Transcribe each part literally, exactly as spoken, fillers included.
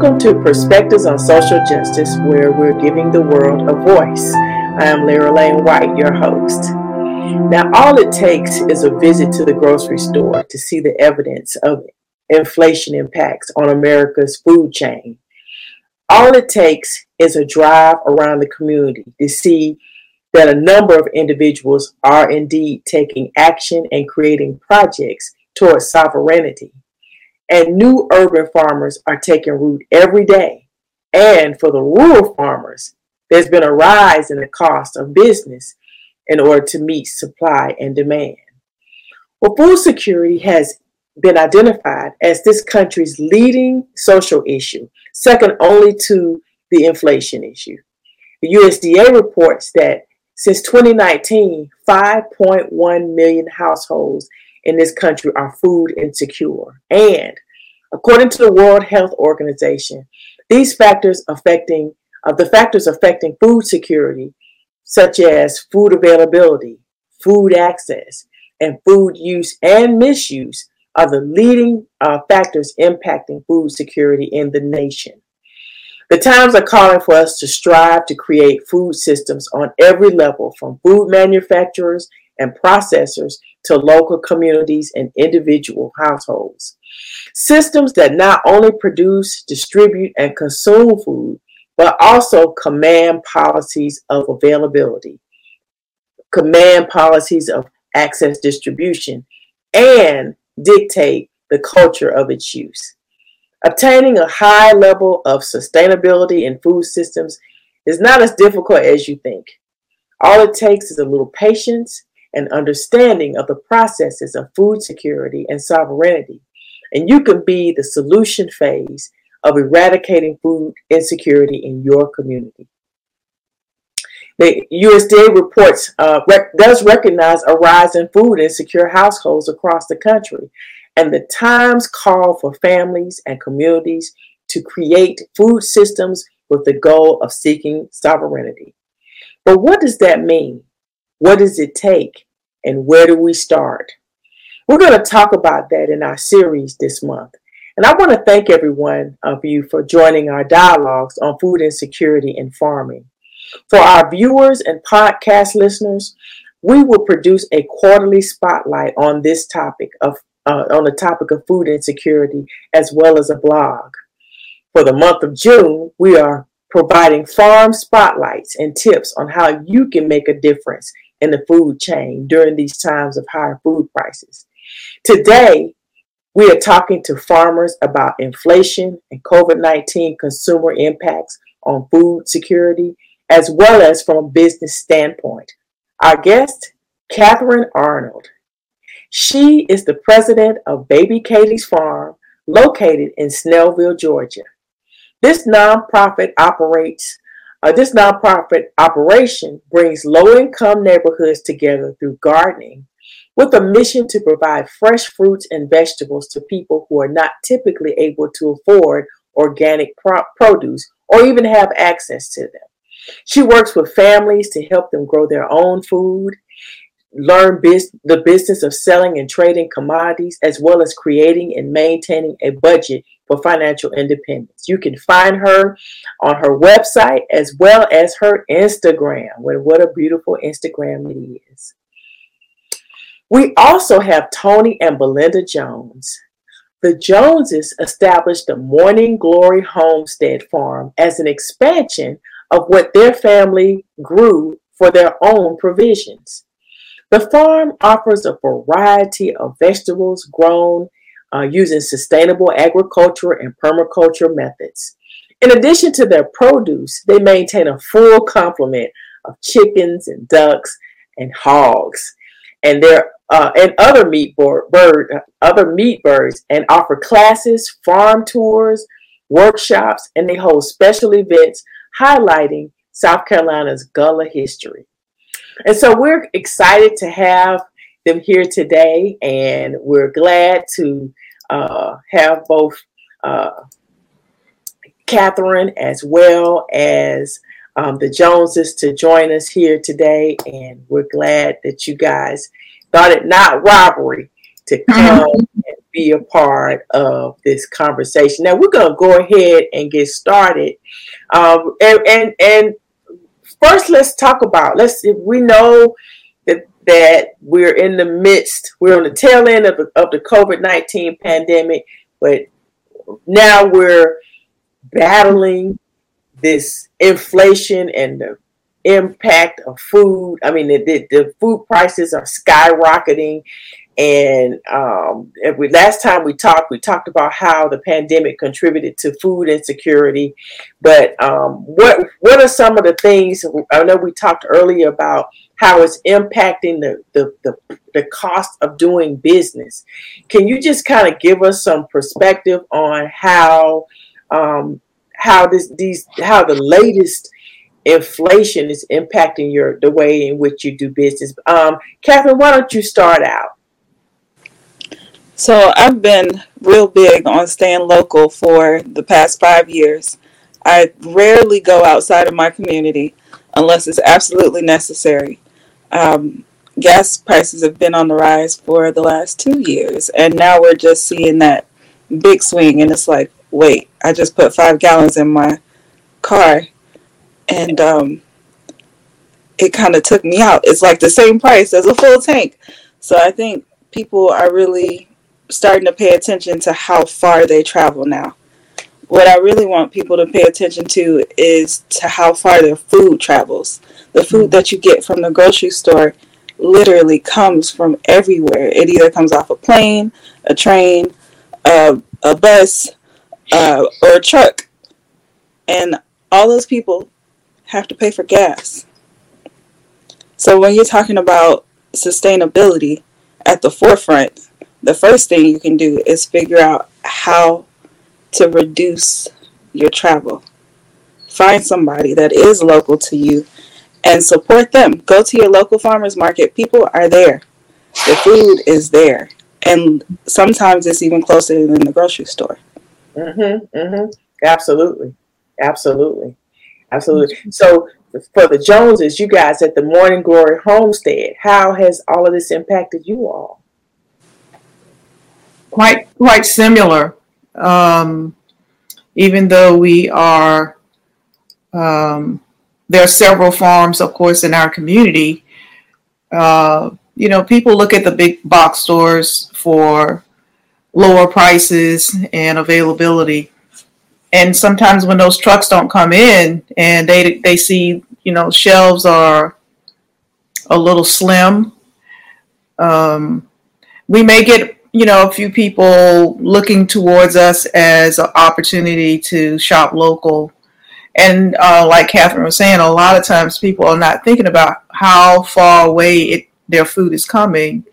Welcome to Perspectives on Social Justice, where we're giving the world a voice. I am Larra Lane White, your host. Now, all it takes is a visit to the grocery store to see the evidence of inflation impacts on America's food chain. All it takes is a drive around the community to see that a number of individuals are indeed taking action and creating projects towards sovereignty. And new urban farmers are taking root every day. And for the rural farmers, there's been a rise in the cost of business in order to meet supply and demand. Well, food security has been identified as this country's leading social issue, second only to the inflation issue. The U S D A reports that since twenty nineteen, five point one million households in this country are food insecure. And according to the World Health Organization, these factors affecting of uh, the factors affecting food security, such as food availability, food access, and food use and misuse, are the leading uh, factors impacting food security in the nation. The times are calling for us to strive to create food systems on every level, from food manufacturers and processors to local communities and individual households. Systems that not only produce, distribute, and consume food, but also command policies of availability, command policies of access distribution, and dictate the culture of its use. Obtaining a high level of sustainability in food systems is not as difficult as you think. All it takes is a little patience and understanding of the processes of food security and sovereignty, and you can be the solution phase of eradicating food insecurity in your community. The U S D A reports uh, rec- does recognize a rise in food insecure households across the country, and the times call for families and communities to create food systems with the goal of seeking sovereignty. But what does that mean? What does it take? And where do we start? We're going to talk about that in our series this month. And I want to thank everyone of you for joining our dialogues on food insecurity and farming. For our viewers and podcast listeners, we will produce a quarterly spotlight on this topic of uh, on the topic of food insecurity, as well as a blog. For the month of June, we are providing farm spotlights and tips on how you can make a difference in the food chain during these times of higher food prices. Today, we are talking to farmers about inflation and COVID nineteen consumer impacts on food security, as well as from a business standpoint. Our guest, Katherine Arnold. She is the president of Baby Katie's Farm, located in Snellville, Georgia. This nonprofit operates. Uh, this nonprofit operation brings low-income neighborhoods together through gardening, with a mission to provide fresh fruits and vegetables to people who are not typically able to afford organic pro- produce or even have access to them. She works with families to help them grow their own food, learn bis- the business of selling and trading commodities, as well as creating and maintaining a budget for financial independence. You can find her on her website as well as her Instagram. Well, what a beautiful Instagram it is. We also have Tony and Belinda Jones. The Joneses established the Morning Glory Homestead Farm as an expansion of what their family grew for their own provisions. The farm offers a variety of vegetables grown Uh, using sustainable agriculture and permaculture methods. In addition to their produce, they maintain a full complement of chickens and ducks and hogs, and their uh, and other meat bird, bird other meat birds, and offer classes, farm tours, workshops, and they hold special events highlighting South Carolina's Gullah history. And so we're excited to have them here today, and we're glad to uh, have both uh, Katherine as well as um, the Joneses to join us here today, and we're glad that you guys thought it not robbery to come and be a part of this conversation. Now we're going to go ahead and get started. Um, and, and, and first let's talk about, let's, we know that, that we're in the midst, we're on the tail end of, of the COVID nineteen pandemic, but now we're battling this inflation and the impact of food. I mean, the, the food prices are skyrocketing. And um, we, last time we talked, we talked about how the pandemic contributed to food insecurity. But um, what what are some of the things? I know we talked earlier about how it's impacting the the the, the cost of doing business. Can you just kind of give us some perspective on how um, how this these how the latest inflation is impacting your the way in which you do business? Um, Katherine, why don't you start out? So I've been real big on staying local for the past five years. I rarely go outside of my community unless it's absolutely necessary. Um, gas prices have been on the rise for the last two years, and now we're just seeing that big swing, and it's like, wait, I just put five gallons in my car, and um, it kind of took me out. It's like the same price as a full tank. So I think people are really starting to pay attention to how far they travel now. What I really want people to pay attention to is to how far their food travels. The food that you get from the grocery store literally comes from everywhere. It either comes off a plane, a train, a, a bus, uh, or a truck. And all those people have to pay for gas. So when you're talking about sustainability at the forefront, the first thing you can do is figure out how to reduce your travel. Find somebody that is local to you and support them. Go to your local farmers market. People are there. The food is there. And sometimes it's even closer than the grocery store. Mm-hmm, mm-hmm. Absolutely. Absolutely. Absolutely. So for the Joneses, you guys at the Morning Glory Homestead, how has all of this impacted you all? Quite, quite similar, um, even though we are, um, there are several farms, of course, in our community. Uh, you know, people look at the big box stores for lower prices and availability. And sometimes when those trucks don't come in and they they see, you know, shelves are a little slim, um, we may get, you know, a few people looking towards us as an opportunity to shop local. And uh, like Katherine was saying, a lot of times people are not thinking about how far away it, their food is coming.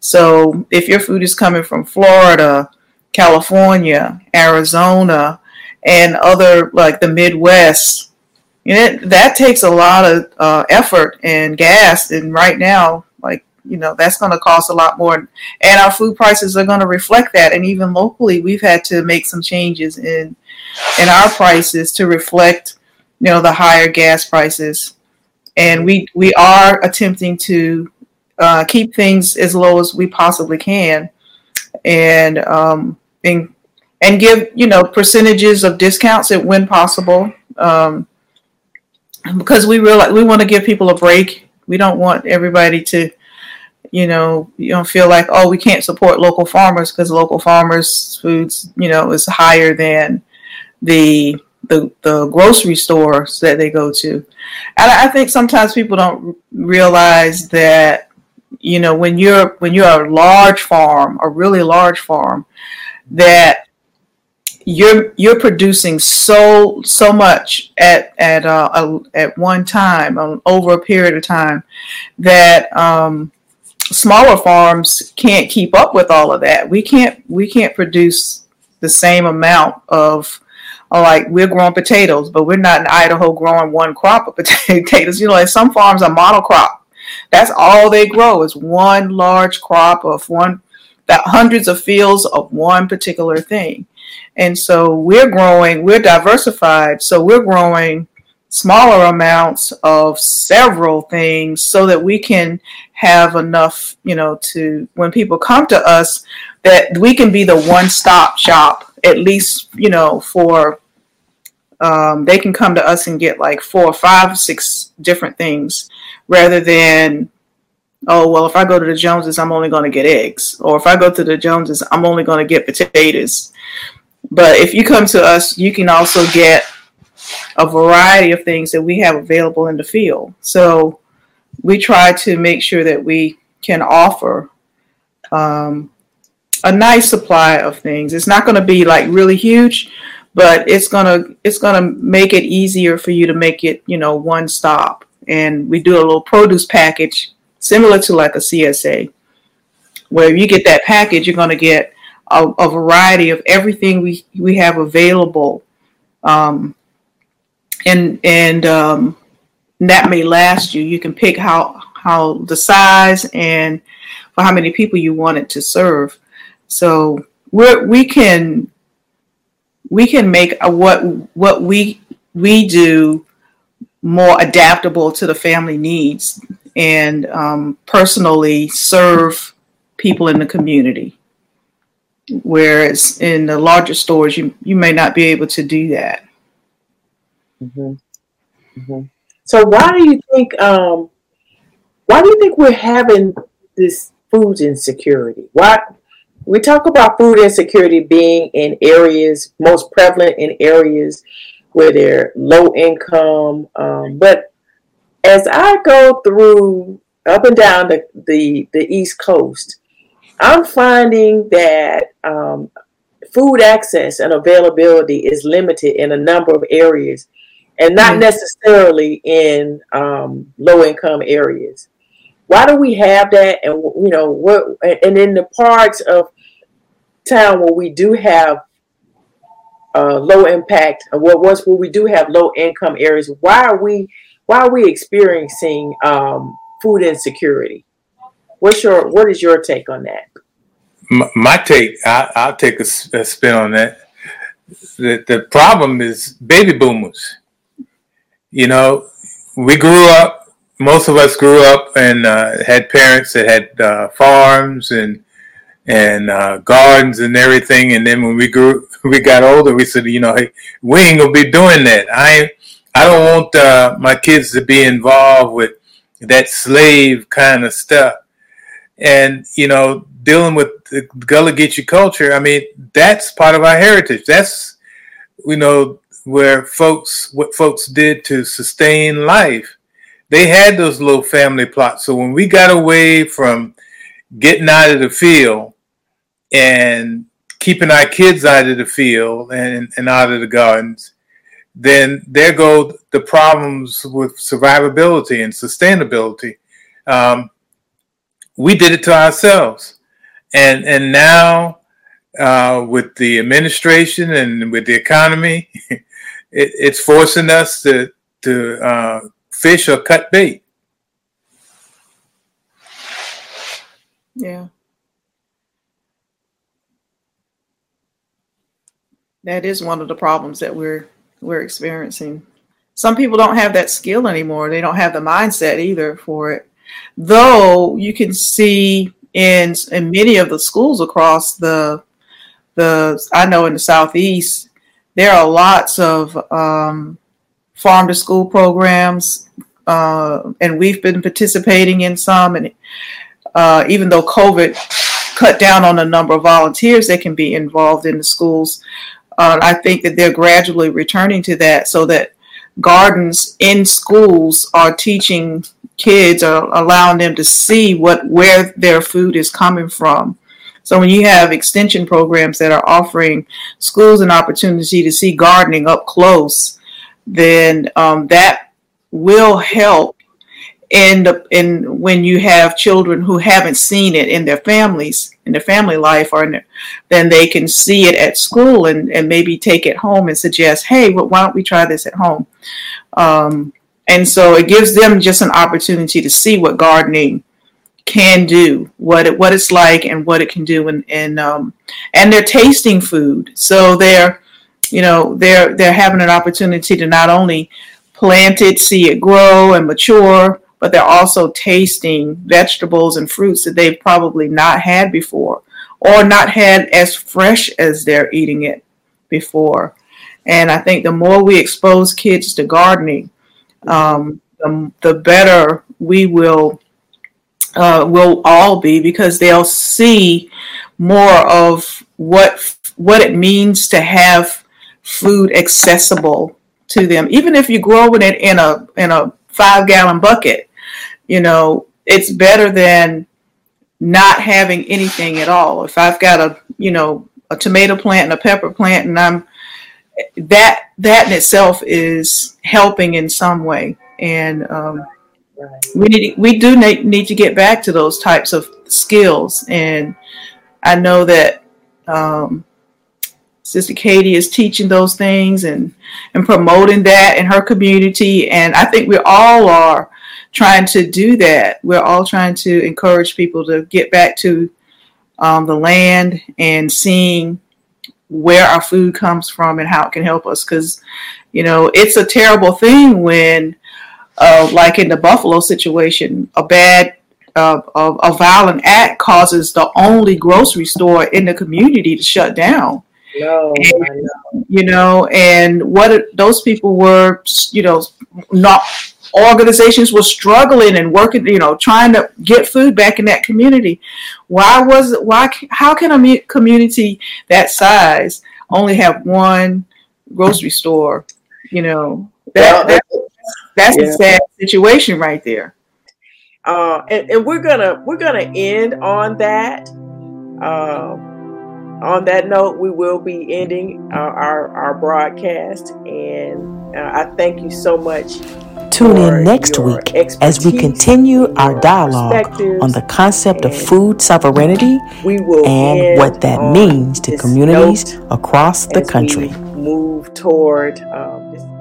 So if your food is coming from Florida, California, Arizona, and other like the Midwest, you know, that takes a lot of uh, effort and gas. And right now, like, you know, that's going to cost a lot more, and our food prices are going to reflect that. And even locally, we've had to make some changes in in our prices to reflect, you know, the higher gas prices. And we we are attempting to uh, keep things as low as we possibly can, and um and and give, you know, percentages of discounts when possible, um, because we realize we want to give people a break. We don't want everybody to, you know, you don't feel like, oh, we can't support local farmers because local farmers' foods, you know, is higher than the the the grocery stores that they go to. And I think sometimes people don't realize that, you know, when you're when you're a large farm, a really large farm, that you're you're producing so so much at at uh, at one time, um, over a period of time, that um, smaller farms can't keep up with all of that. We can't we can't produce the same amount of, like, we're growing potatoes, but we're not in Idaho growing one crop of potatoes. You know, like some farms are monocrop. That's all they grow is one large crop of one, that hundreds of fields of one particular thing. And so we're growing, we're diversified. So we're growing smaller amounts of several things so that we can have enough, you know, to when people come to us that we can be the one-stop shop, at least, you know, for um, they can come to us and get like four or five, six different things rather than, oh, well, if I go to the Joneses, I'm only going to get eggs, or if I go to the Joneses, I'm only going to get potatoes. But if you come to us, you can also get a variety of things that we have available in the field. So we try to make sure that we can offer um, a nice supply of things. It's not going to be like really huge, but it's gonna it's gonna make it easier for you to make it, you know, one stop. And we do a little produce package similar to like a C S A, where you get that package, you're going to get a, a variety of everything we we have available. Um, and and um, that may last you. You can pick how how the size and for how many people you want it to serve. So we're, we can we can make a, what what we we do more adaptable to the family needs and um, personally serve people in the community. Whereas in the larger stores, you you may not be able to do that. Mm-hmm. Mm-hmm. So why do you think um, why do you think we're having this food insecurity? Why we talk about food insecurity being in areas most prevalent in areas where they're low income, um, but as I go through up and down the the, the East Coast, I'm finding that um, food access and availability is limited in a number of areas, and not mm-hmm. necessarily in um, low-income areas. Why do we have that? And you know, what? And in the parts of town where we do have uh, low-impact, what was where we do have low-income areas, why are we why are we experiencing um, food insecurity? What's your, what is your take on that? My, my take, I, I'll take a, a spin on that. The, the problem is baby boomers. You know, we grew up, most of us grew up and uh, had parents that had uh, farms and and uh, gardens and everything. And then when we grew, we got older, we said, you know, hey, we ain't gonna be doing that. I ain't, I don't want uh, my kids to be involved with that slave kind of stuff. And, you know, dealing with the Gullah Geechee culture, I mean, that's part of our heritage. That's, you know, where folks, what folks did to sustain life. They had those little family plots. So when we got away from getting out of the field and keeping our kids out of the field and, and out of the gardens, then there go the problems with survivability and sustainability. Um, we did it to ourselves. And and now uh, with the administration and with the economy, it, it's forcing us to, to uh, fish or cut bait. Yeah. That is one of the problems that we're we're experiencing. Some people don't have that skill anymore. They don't have the mindset either for it. Though you can see in in many of the schools across the the I know in the Southeast, there are lots of um, farm to school programs, uh, and we've been participating in some. And uh, even though COVID cut down on the number of volunteers that can be involved in the schools, Uh, I think that they're gradually returning to that so that gardens in schools are teaching kids or allowing them to see what where their food is coming from. So when you have extension programs that are offering schools an opportunity to see gardening up close, then um, that will help in, the, in when you have children who haven't seen it in their families. In their family life, or in their, then they can see it at school and, and maybe take it home and suggest, hey, well, why don't we try this at home? Um, and so it gives them just an opportunity to see what gardening can do, what it, what it's like and what it can do. And, and, um, and they're tasting food. So they're, you know, they're, they're having an opportunity to not only plant it, see it grow and mature, but they're also tasting vegetables and fruits that they've probably not had before or not had as fresh as they're eating it before. And I think the more we expose kids to gardening, um, the, the better we will uh, will all be, because they'll see more of what what it means to have food accessible to them. Even if you're growing it in a in a five gallon bucket, you know, it's better than not having anything at all. If I've got a you know a tomato plant and a pepper plant, and I'm that that in itself is helping in some way. And um, we need we do need to get back to those types of skills. And I know that um, Sister Katie is teaching those things and, and promoting that in her community. And I think we all are trying to do that. We're all trying to encourage people to get back to um, the land and seeing where our food comes from and how it can help us. Because, you know, it's a terrible thing when, uh, like in the buffalo situation, a bad Uh, a, a violent act causes the only grocery store in the community to shut down. No, and, I know. You know, and what it, those people were, you know, not organizations were struggling and working, you know, trying to get food back in that community. Why was it? Why? How can a community that size only have one grocery store? You know, that, that that's yeah. a sad situation right there. Uh, and, and we're gonna we're gonna end on that. Uh, on that note, we will be ending uh, our our broadcast. And uh, I thank you so much. Tune in next week as we continue our dialogue on the concept of food sovereignty and what that means to communities across the country. Move toward. Um,